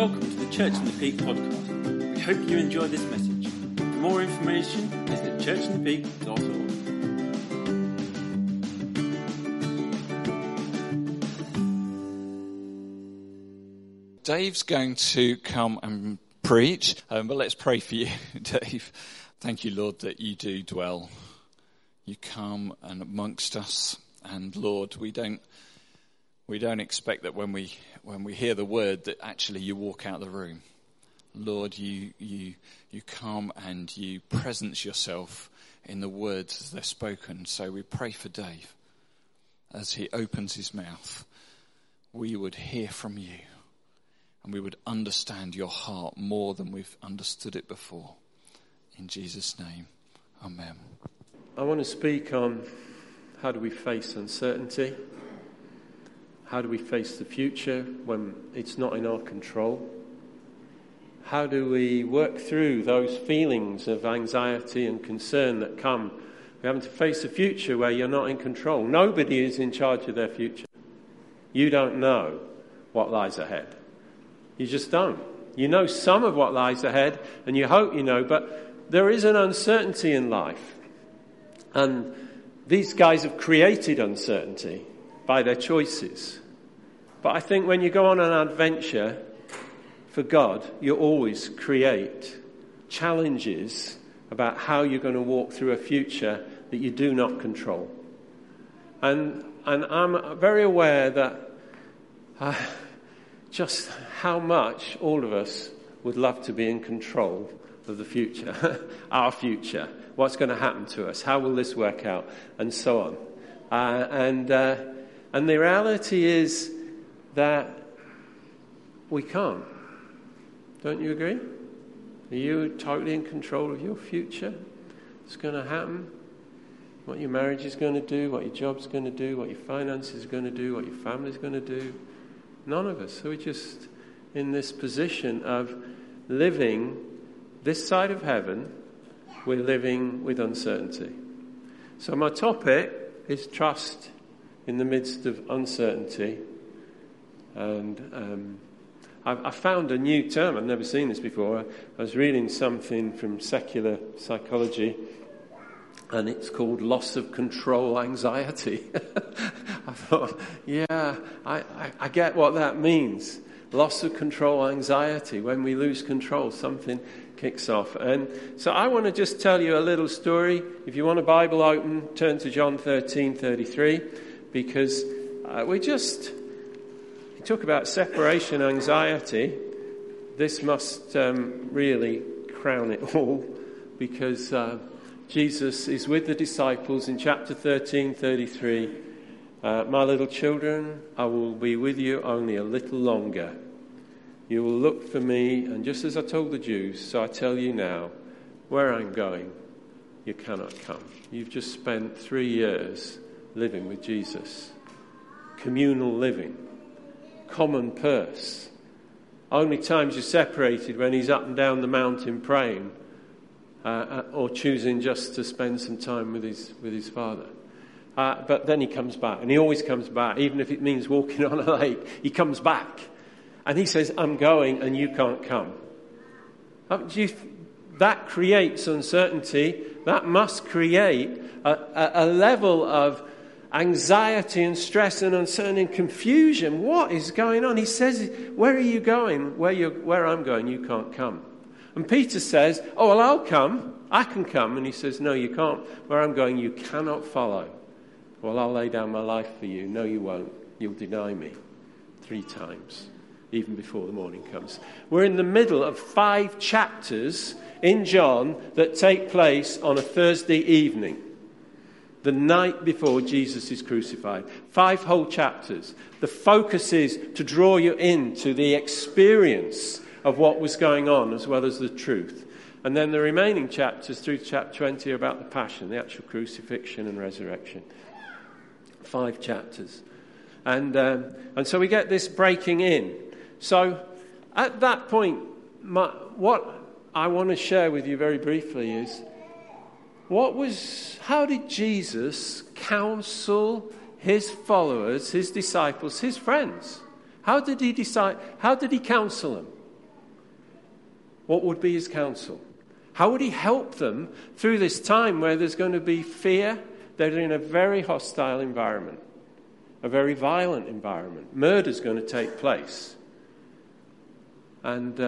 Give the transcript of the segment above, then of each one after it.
Welcome to the Church in the Peak podcast. We hope you enjoy this message. For more information, visit churchinthepeak.org. Dave's going to come and preach, but let's pray for you, Dave. Thank you, Lord, that you do dwell. You come and amongst us, and Lord, we don't expect that when we hear the word that actually you walk out the room. Lord, you come and you presence yourself in the words as they're spoken. So we pray for Dave. As he opens his mouth, we would hear from you and we would understand your heart more than we've understood it before. In Jesus' name, amen. I want to speak on how do we face uncertainty. How do we face the future when it's not in our control? How do we work through those feelings of anxiety and concern that come? We're having to face a future where you're not in control. Nobody is in charge of their future. You don't know what lies ahead. You just don't. You know some of what lies ahead, and you hope you know, but there is an uncertainty in life. And these guys have created uncertainty by their choices. But I think when you go on an adventure for God, you always create challenges about how you're going to walk through a future that you do not control. And I'm very aware that just how much all of us would love to be in control of the future, our future, what's going to happen to us, how will this work out, and so on. And the reality is that we can't. Don't you agree? Are you totally in control of your future? What's going to happen? What your marriage is going to do, what your job's going to do, what your finances are going to do, what your family's going to do? None of us. So we're just in this position of living this side of heaven. We're living with uncertainty. So my topic is trust in the midst of uncertainty. And I found a new term. I've never seen this before. I was reading something from secular psychology, and it's called loss of control anxiety. I thought, yeah, I get what that means. Loss of control anxiety. When we lose control, something kicks off. And so I want to just tell you a little story. If you want a Bible open, turn to John 13:33. Because we talk about separation anxiety. This must really crown it all, because Jesus is with the disciples in chapter 13:33. My little children, I will be with you only a little longer. You will look for me, and just as I told the Jews, so I tell you now, where I'm going, you cannot come. You've just spent 3 years living with Jesus, communal living, common purse. Only times you're separated when he's up and down the mountain praying, or choosing just to spend some time with his Father. But then he comes back, and he always comes back, even if it means walking on a lake. He comes back, and he says, "I'm going, and you can't come." That creates uncertainty. That must create a level of anxiety and stress and uncertainty and confusion. What is going on? He says, where are you going? Where I'm going, you can't come. And Peter says, oh, well, I'll come. I can come. And he says, no, you can't. Where I'm going, you cannot follow. Well, I'll lay down my life for you. No, you won't. You'll deny me 3 times, even before the morning comes. We're in the middle of 5 chapters in John that take place on a Thursday evening, the night before Jesus is crucified. 5 whole chapters. The focus is to draw you into the experience of what was going on as well as the truth. And then the remaining chapters through chapter 20 are about the passion, the actual crucifixion and resurrection. 5 chapters. And so we get this breaking in. So at that point, what I want to share with you very briefly is, how did Jesus counsel his followers, his disciples, his friends? How did he counsel them? What would be his counsel? How would he help them through this time where there's going to be fear? They're in a very hostile environment, a very violent environment. Murder's going to take place. And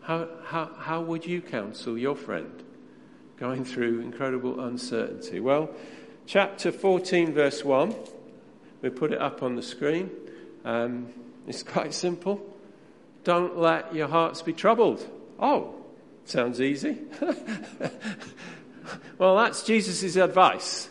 how would you counsel your friend going through incredible uncertainty? Well, chapter 14, verse 1. We put it up on the screen. It's quite simple. Don't let your hearts be troubled. Oh, sounds easy. Well, that's Jesus' advice.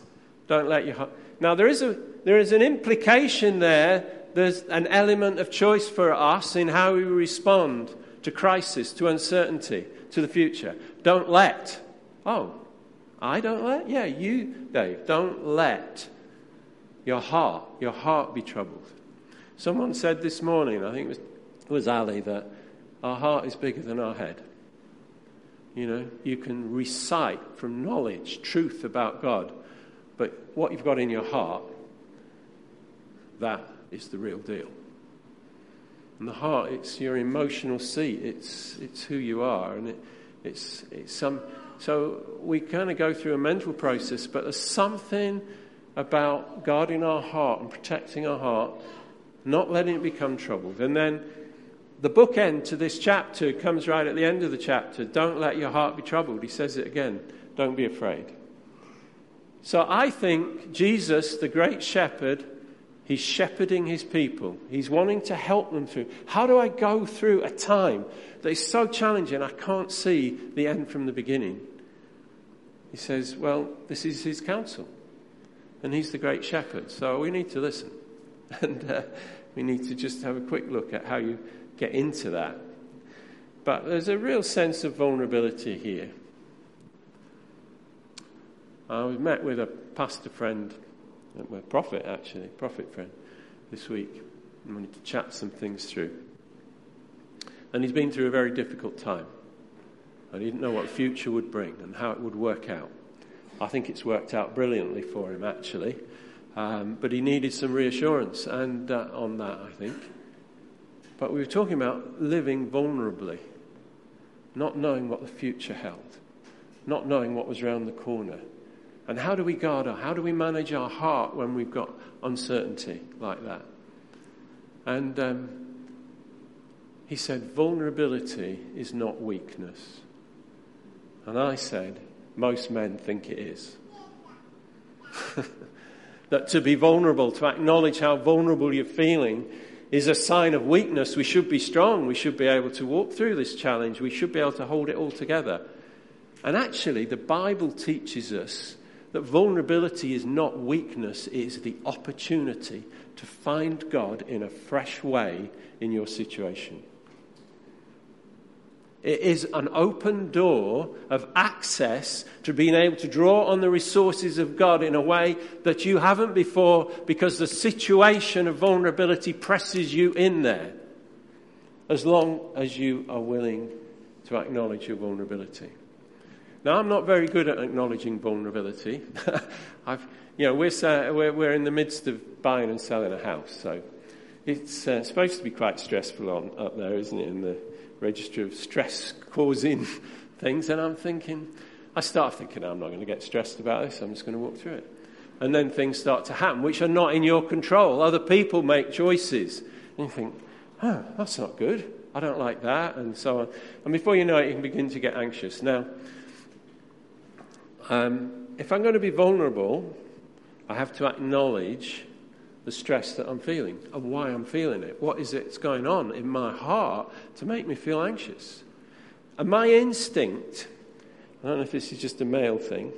Don't let your heart... Now, there is an implication there. There's an element of choice for us in how we respond to crisis, to uncertainty, to the future. Don't let. Oh, I don't let? Yeah, you, Dave. Don't let your heart be troubled. Someone said this morning, I think it was Ali, that our heart is bigger than our head. You know, you can recite from knowledge, truth about God, but what you've got in your heart, that is the real deal. And the heart, it's your emotional seat, it's who you are, and it's some. So we kind of go through a mental process, but there's something about guarding our heart and protecting our heart, not letting it become troubled. And then the bookend to this chapter comes right at the end of the chapter. Don't let your heart be troubled. He says it again. Don't be afraid. So I think Jesus, the great shepherd, he's shepherding his people. He's wanting to help them through. How do I go through a time that is so challenging I can't see the end from the beginning? He says, well, this is his counsel. And he's the great shepherd. So we need to listen. And we need to just have a quick look at how you get into that. But there's a real sense of vulnerability here. I was met with a pastor friend, a prophet friend, this week. I wanted to chat some things through. And he's been through a very difficult time. And he didn't know what the future would bring and how it would work out. I think it's worked out brilliantly for him, actually. But he needed some reassurance and on that, I think. But we were talking about living vulnerably, not knowing what the future held, not knowing what was round the corner. And how do we guard how do we manage our heart when we've got uncertainty like that? And he said, vulnerability is not weakness. And I said, most men think it is. That to be vulnerable, to acknowledge how vulnerable you're feeling, is a sign of weakness. We should be strong. We should be able to walk through this challenge. We should be able to hold it all together. And actually, the Bible teaches us that vulnerability is not weakness. It is the opportunity to find God in a fresh way in your situation. It is an open door of access to being able to draw on the resources of God in a way that you haven't before, because the situation of vulnerability presses you in there, as long as you are willing to acknowledge your vulnerability. Now, I'm not very good at acknowledging vulnerability. We're in the midst of buying and selling a house, so it's supposed to be quite stressful up there, isn't it? In the register of stress-causing things, and I start thinking, I'm not going to get stressed about this, I'm just going to walk through it. And then things start to happen, which are not in your control. Other people make choices. And you think, oh, that's not good, I don't like that, and so on. And before you know it, you can begin to get anxious. Now, if I'm going to be vulnerable, I have to acknowledge the stress that I'm feeling and why I'm feeling it. What is it that's going on in my heart to make me feel anxious? And my instinct, I don't know if this is just a male thing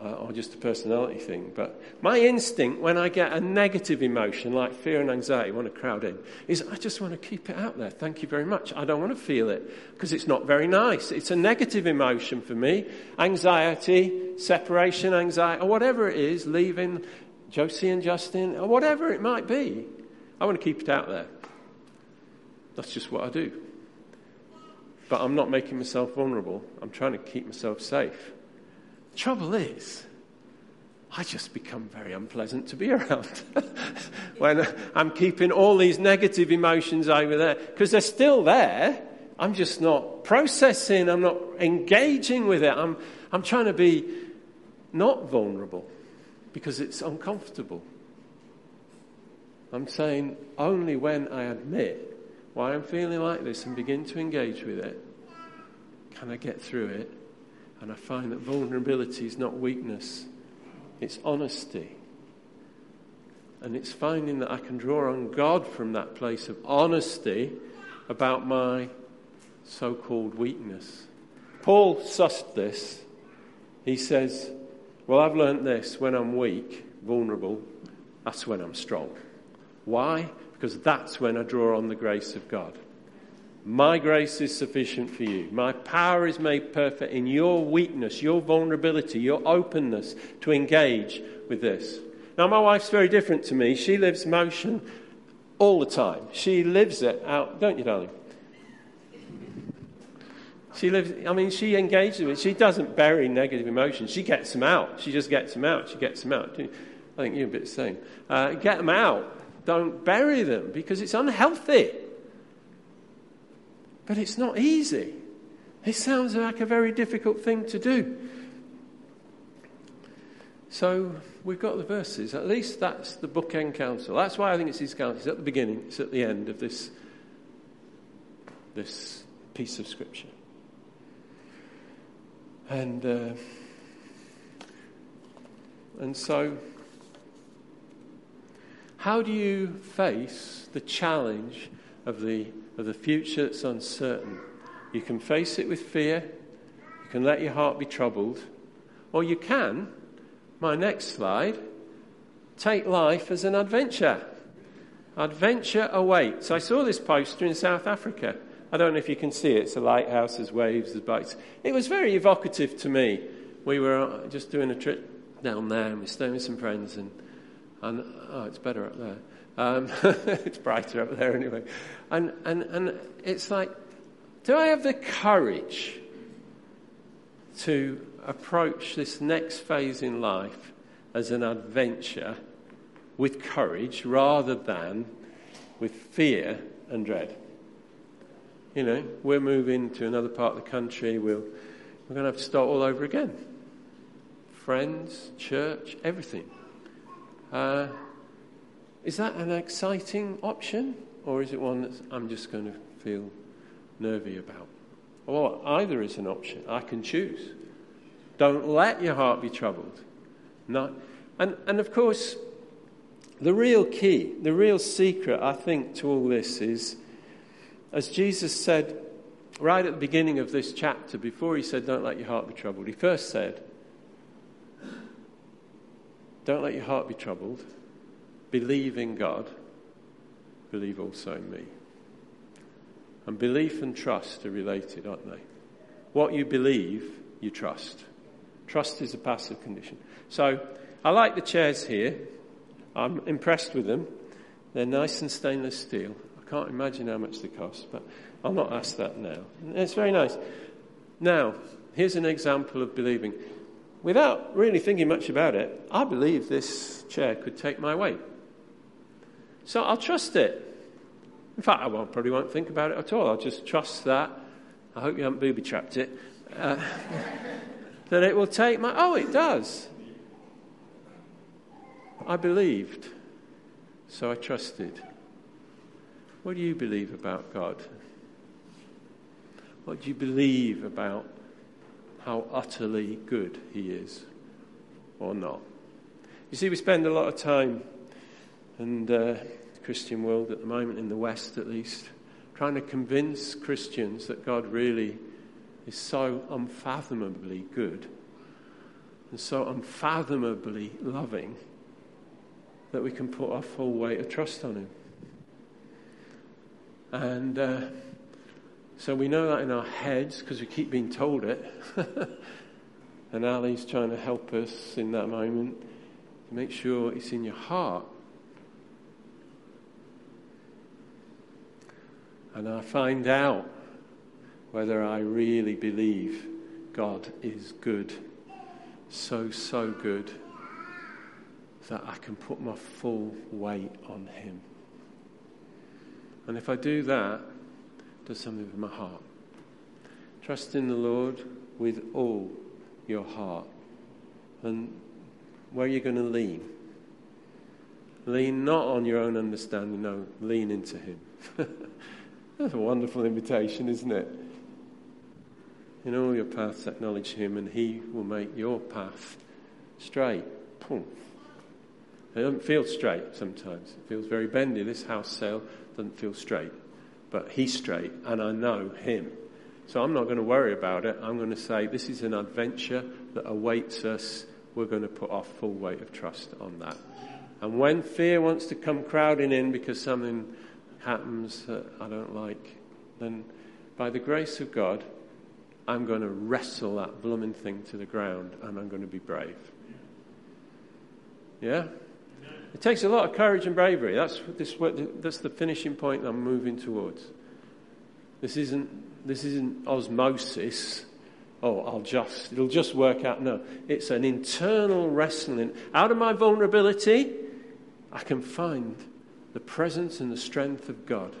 or just a personality thing, but my instinct when I get a negative emotion like fear and anxiety, I want to crowd in, is I just want to keep it out there. Thank you very much. I don't want to feel it because it's not very nice. It's a negative emotion for me. Anxiety, separation anxiety, or whatever it is, leaving Josie and Justin, or whatever it might be. I want to keep it out there. That's just what I do. But I'm not making myself vulnerable. I'm trying to keep myself safe. The trouble is, I just become very unpleasant to be around when I'm keeping all these negative emotions over there, because they're still there. I'm just not processing. I'm not engaging with it. I'm trying to be not vulnerable because it's uncomfortable. I'm saying only when I admit why I'm feeling like this and begin to engage with it, can I get through it. And I find that vulnerability is not weakness. It's honesty. And it's finding that I can draw on God from that place of honesty about my so-called weakness. Paul sussed this. He says, well, I've learnt this. When I'm weak, vulnerable, that's when I'm strong. Why? Because that's when I draw on the grace of God. My grace is sufficient for you. My power is made perfect in your weakness, your vulnerability, your openness to engage with this. Now, my wife's very different to me. She lives motion all the time. She lives it out, don't you, darling? She lives, I mean, she engages with it. She doesn't bury negative emotions. She gets them out. She just gets them out. She gets them out. I think you're a bit the same. Get them out. Don't bury them because it's unhealthy. But it's not easy. It sounds like a very difficult thing to do. So we've got the verses. At least that's the bookend counsel. That's why I think it's his counsel. It's at the beginning. It's at the end of this piece of scripture. And so, how do you face the challenge of the future that's uncertain? You can face it with fear. You can let your heart be troubled, or you can. My next slide, take life as an adventure. Adventure awaits. I saw this poster in South Africa. I don't know if you can see it. It's a lighthouse, there's waves, there's boats. It was very evocative to me. We were just doing a trip down there and we were staying with some friends and oh, it's better up there. It's brighter up there anyway. And it's like, do I have the courage to approach this next phase in life as an adventure with courage rather than with fear and dread? You know, we're moving to another part of the country. We're going to have to start all over again. Friends, church, everything. Is that an exciting option? Or is it one that I'm just going to feel nervy about? Well, either is an option. I can choose. Don't let your heart be troubled. Not, and of course, the real key, the real secret, I think, to all this is, as Jesus said right at the beginning of this chapter, before he said, don't let your heart be troubled, he first said, don't let your heart be troubled. Believe in God. Believe also in me. And belief and trust are related, aren't they? What you believe, you trust. Trust is a passive condition. So, I like the chairs here. I'm impressed with them. They're nice and stainless steel. I can't imagine how much they cost, but I'll not ask that now. It's very nice. Now, here's an example of believing. Without really thinking much about it, I believe this chair could take my weight. So I'll trust it. In fact, probably won't think about it at all. I'll just trust that. I hope you haven't booby-trapped it. That it will take my... Oh, it does. I believed, so I trusted. What do you believe about God? What do you believe about how utterly good he is or not? You see, we spend a lot of time in the Christian world at the moment, in the West at least, trying to convince Christians that God really is so unfathomably good and so unfathomably loving that we can put our full weight of trust on him. And so we know that in our heads because we keep being told it. And Ali's trying to help us in that moment to make sure it's in your heart. And I find out whether I really believe God is good, so good, that I can put my full weight on him. And if I do that, it does something with my heart. Trust in the Lord with all your heart. And where are you going to lean? Lean not on your own understanding, no, lean into him. That's a wonderful invitation, isn't it? In all your paths acknowledge him and he will make your path straight. Poof. It doesn't feel straight sometimes. It feels very bendy. This house sale doesn't feel straight. But he's straight and I know him. So I'm not going to worry about it. I'm going to say this is an adventure that awaits us. We're going to put our full weight of trust on that. And when fear wants to come crowding in because something happens that I don't like, then by the grace of God, I'm going to wrestle that blooming thing to the ground and I'm going to be brave. Yeah? It takes a lot of courage and bravery. That's the finishing point that I'm moving towards. This isn't osmosis. Oh, it'll just work out. No, it's an internal wrestling. Out of my vulnerability, I can find the presence and the strength of God.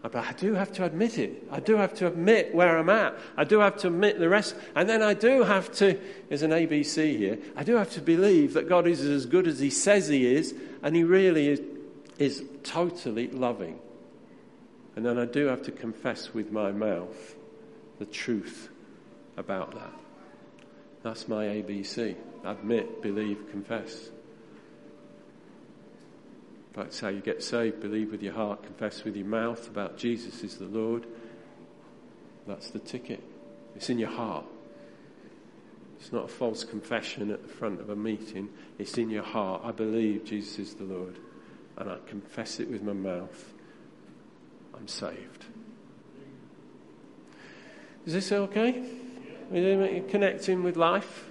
But I do have to admit it. I do have to admit where I'm at. I do have to admit the rest. And then I do have to, there's an ABC here, I do have to believe that God is as good as he says he is, and he really is totally loving. And then I do have to confess with my mouth the truth about that. That's my ABC. Admit, believe, confess. That's how you get saved. Believe with your heart, confess with your mouth about Jesus is the Lord. That's the ticket. It's in your heart. It's not a false confession at the front of a meeting. It's in your heart. I believe Jesus is the Lord. And I confess it with my mouth. I'm saved. Is this okay? We're connecting with life.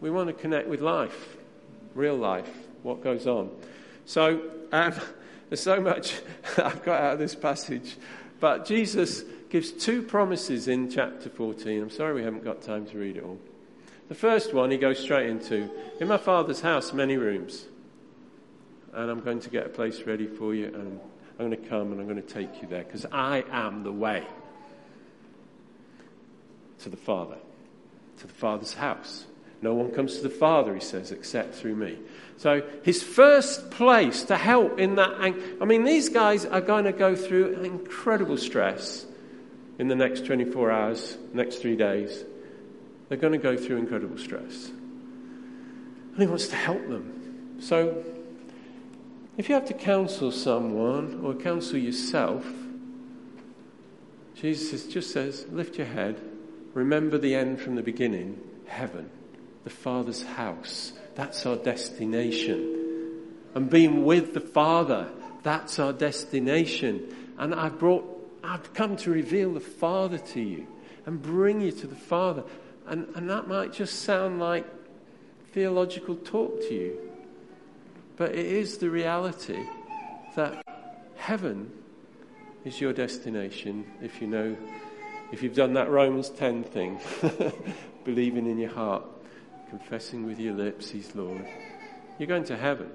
We want to connect with life. Real life. What goes on. So, there's so much I've got out of this passage. But Jesus gives two promises in chapter 14. I'm sorry we haven't got time to read it all. The first one he goes straight into. In my Father's house, many rooms. And I'm going to get a place ready for you. And I'm going to come and I'm going to take you there. Because I am the way to the Father. To the Father's house. No one comes to the Father, he says, except through me. So his first place to help in that... I mean, these guys are going to go through incredible stress in the next 24 hours, next 3 days. They're going to go through incredible stress. And he wants to help them. So if you have to counsel someone or counsel yourself, Jesus just says, lift your head, remember the end from the beginning, heaven. The Father's house, that's our destination. And being with the Father, that's our destination. And I've come to reveal the Father to you and bring you to the Father. And that might just sound like theological talk to you. But it is the reality that heaven is your destination if you've done that Romans 10 thing, believing in your heart. Confessing with your lips, he's Lord. You're going to heaven.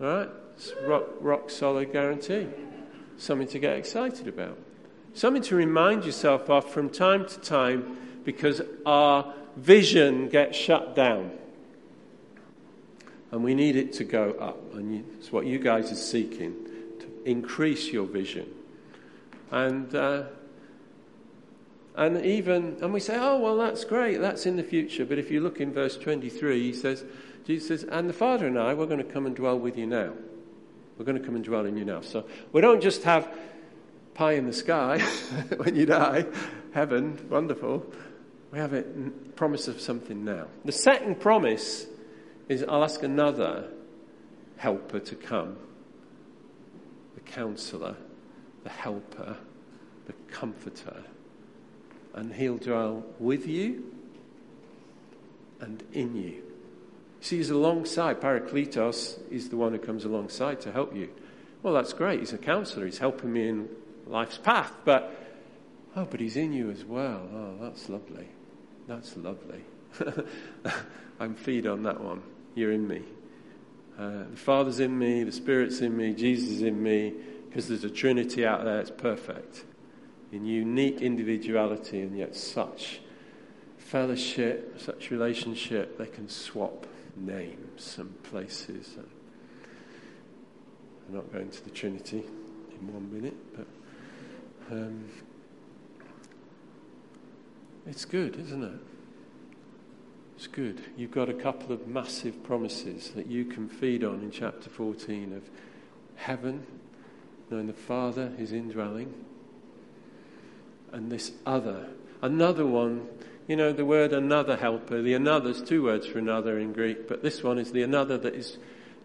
All right? It's rock solid guarantee. Something to get excited about. Something to remind yourself of from time to time because our vision gets shut down. And we need it to go up. And it's what you guys are seeking, to increase your vision. And we say, oh, well, that's great. That's in the future. But if you look in verse 23, Jesus says, and the Father and I, we're going to come and dwell with you now. We're going to come and dwell in you now. So we don't just have pie in the sky when you die. Heaven, wonderful. We have a promise of something now. The second promise is I'll ask another helper to come. The counselor, the helper, the comforter. And he'll dwell with you and in you. See, he's alongside. Paracletos is the one who comes alongside to help you. Well, that's great. He's a counselor. He's helping me in life's path. But he's in you as well. Oh, that's lovely. That's lovely. I'm feed on that one. You're in me. The Father's in me. The Spirit's in me. Jesus is in me. Because there's a Trinity out there. It's perfect. in unique individuality and yet such fellowship, such relationship. They can swap names and places. I'm not going to the Trinity in 1 minute, but it's good, isn't it? It's good. You've got a couple of massive promises that you can feed on in chapter 14 of heaven, knowing the Father is indwelling, and this other. Another one, you know, the word another helper, the another's two words for another in Greek, but this one is the another that is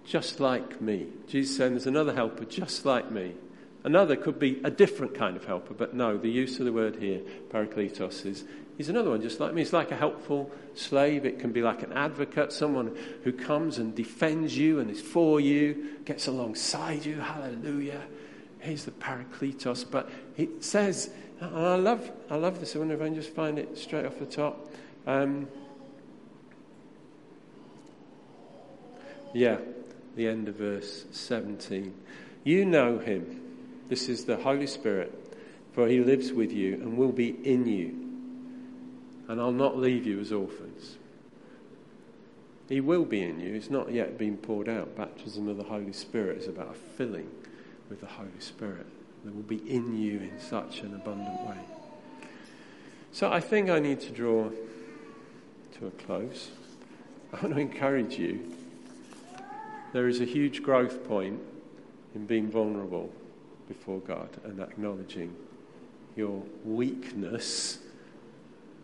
just like me. Jesus is saying there's another helper just like me. Another could be a different kind of helper, but no, the use of the word here, Paracletos, is he's another one just like me. It's like a helpful slave. It can be like an advocate, someone who comes and defends you and is for you, gets alongside you. Hallelujah. He's the Paracletos. But he says, and I love this. I wonder if I can just find it straight off the top. The end of verse 17. You know him. This is the Holy Spirit, for he lives with you and will be in you. And I'll not leave you as orphans. He will be in you. It's not yet been poured out. Baptism of the Holy Spirit is about a filling with the Holy Spirit that will be in you in such an abundant way. So I think I need to draw to a close. I want to encourage you. There is a huge growth point in being vulnerable before God and acknowledging your weakness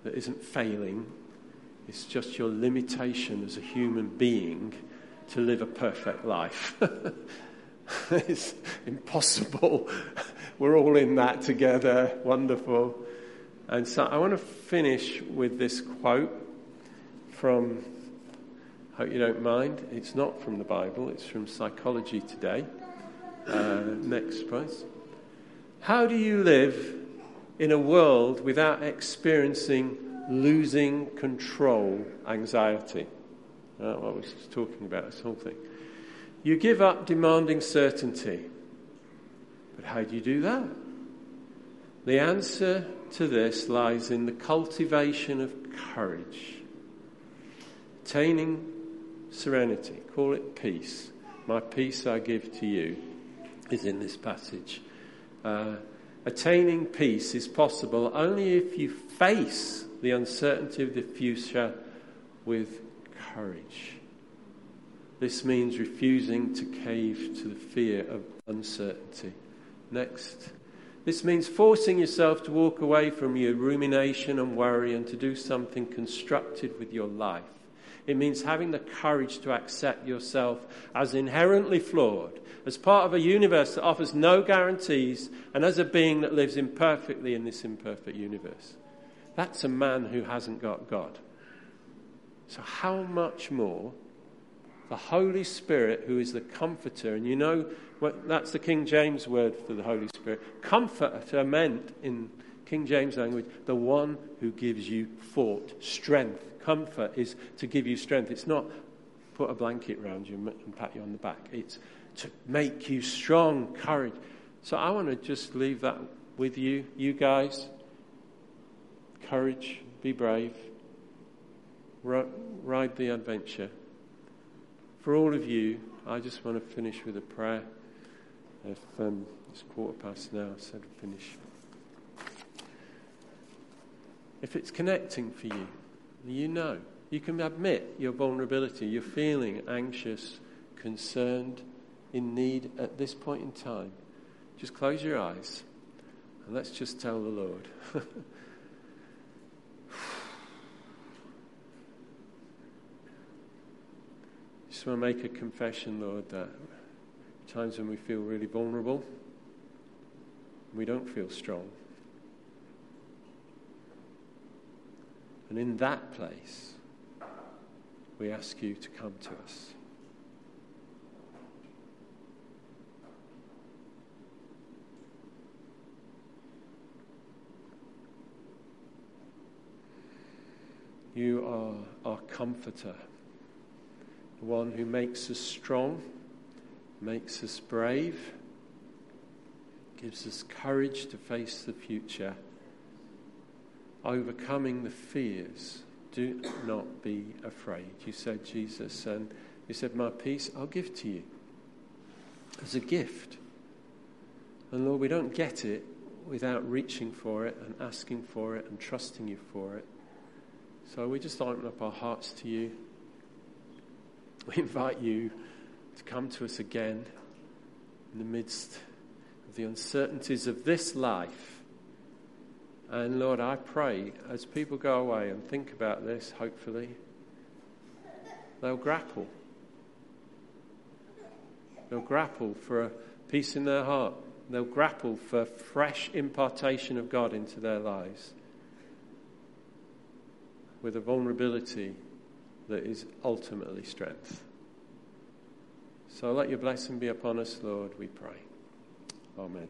that isn't failing. It's just your limitation as a human being to live a perfect life. It's impossible. We're all in that together. Wonderful. And so I want to finish with this quote from, I hope you don't mind, it's not from the Bible, it's from Psychology Today. Next, please. How do you live in a world without experiencing losing control anxiety? That's what I was talking about, this whole thing. You give up demanding certainty. But how do you do that? The answer to this lies in the cultivation of courage. Attaining serenity, call it peace. My peace I give to you, is in this passage. Attaining peace is possible only if you face the uncertainty of the future with courage. This means refusing to cave to the fear of uncertainty. Next. This means forcing yourself to walk away from your rumination and worry and to do something constructive with your life. It means having the courage to accept yourself as inherently flawed, as part of a universe that offers no guarantees, and as a being that lives imperfectly in this imperfect universe. That's a man who hasn't got God. So how much more the Holy Spirit, who is the comforter, and you know what, that's the King James word for the Holy Spirit. Comforter meant in King James language, the one who gives you strength. Comfort is to give you strength. It's not put a blanket around you and pat you on the back. It's to make you strong, courage. So I want to just leave that with you, you guys. Courage, be brave. Ride the adventure. For all of you, I just want to finish with a prayer. If it's quarter past now, so I'll finish. If it's connecting for you, you know. You can admit your vulnerability. You're feeling anxious, concerned, in need at this point in time. Just close your eyes and let's just tell the Lord. Just want to make a confession, Lord, that times when we feel really vulnerable, we don't feel strong. And in that place, we ask you to come to us. You are our comforter, the one who makes us strong, makes us brave, gives us courage to face the future, overcoming the fears. Do not be afraid, you said, Jesus, and you said, my peace I'll give to you as a gift. And Lord, we don't get it without reaching for it and asking for it and trusting you for it. So we just open up our hearts to you. We invite you to come to us again in the midst of the uncertainties of this life. And Lord, I pray as people go away and think about this, hopefully, they'll grapple. They'll grapple for a peace in their heart. They'll grapple for fresh impartation of God into their lives with a vulnerability that is ultimately strength. So let your blessing be upon us, Lord, we pray. Amen.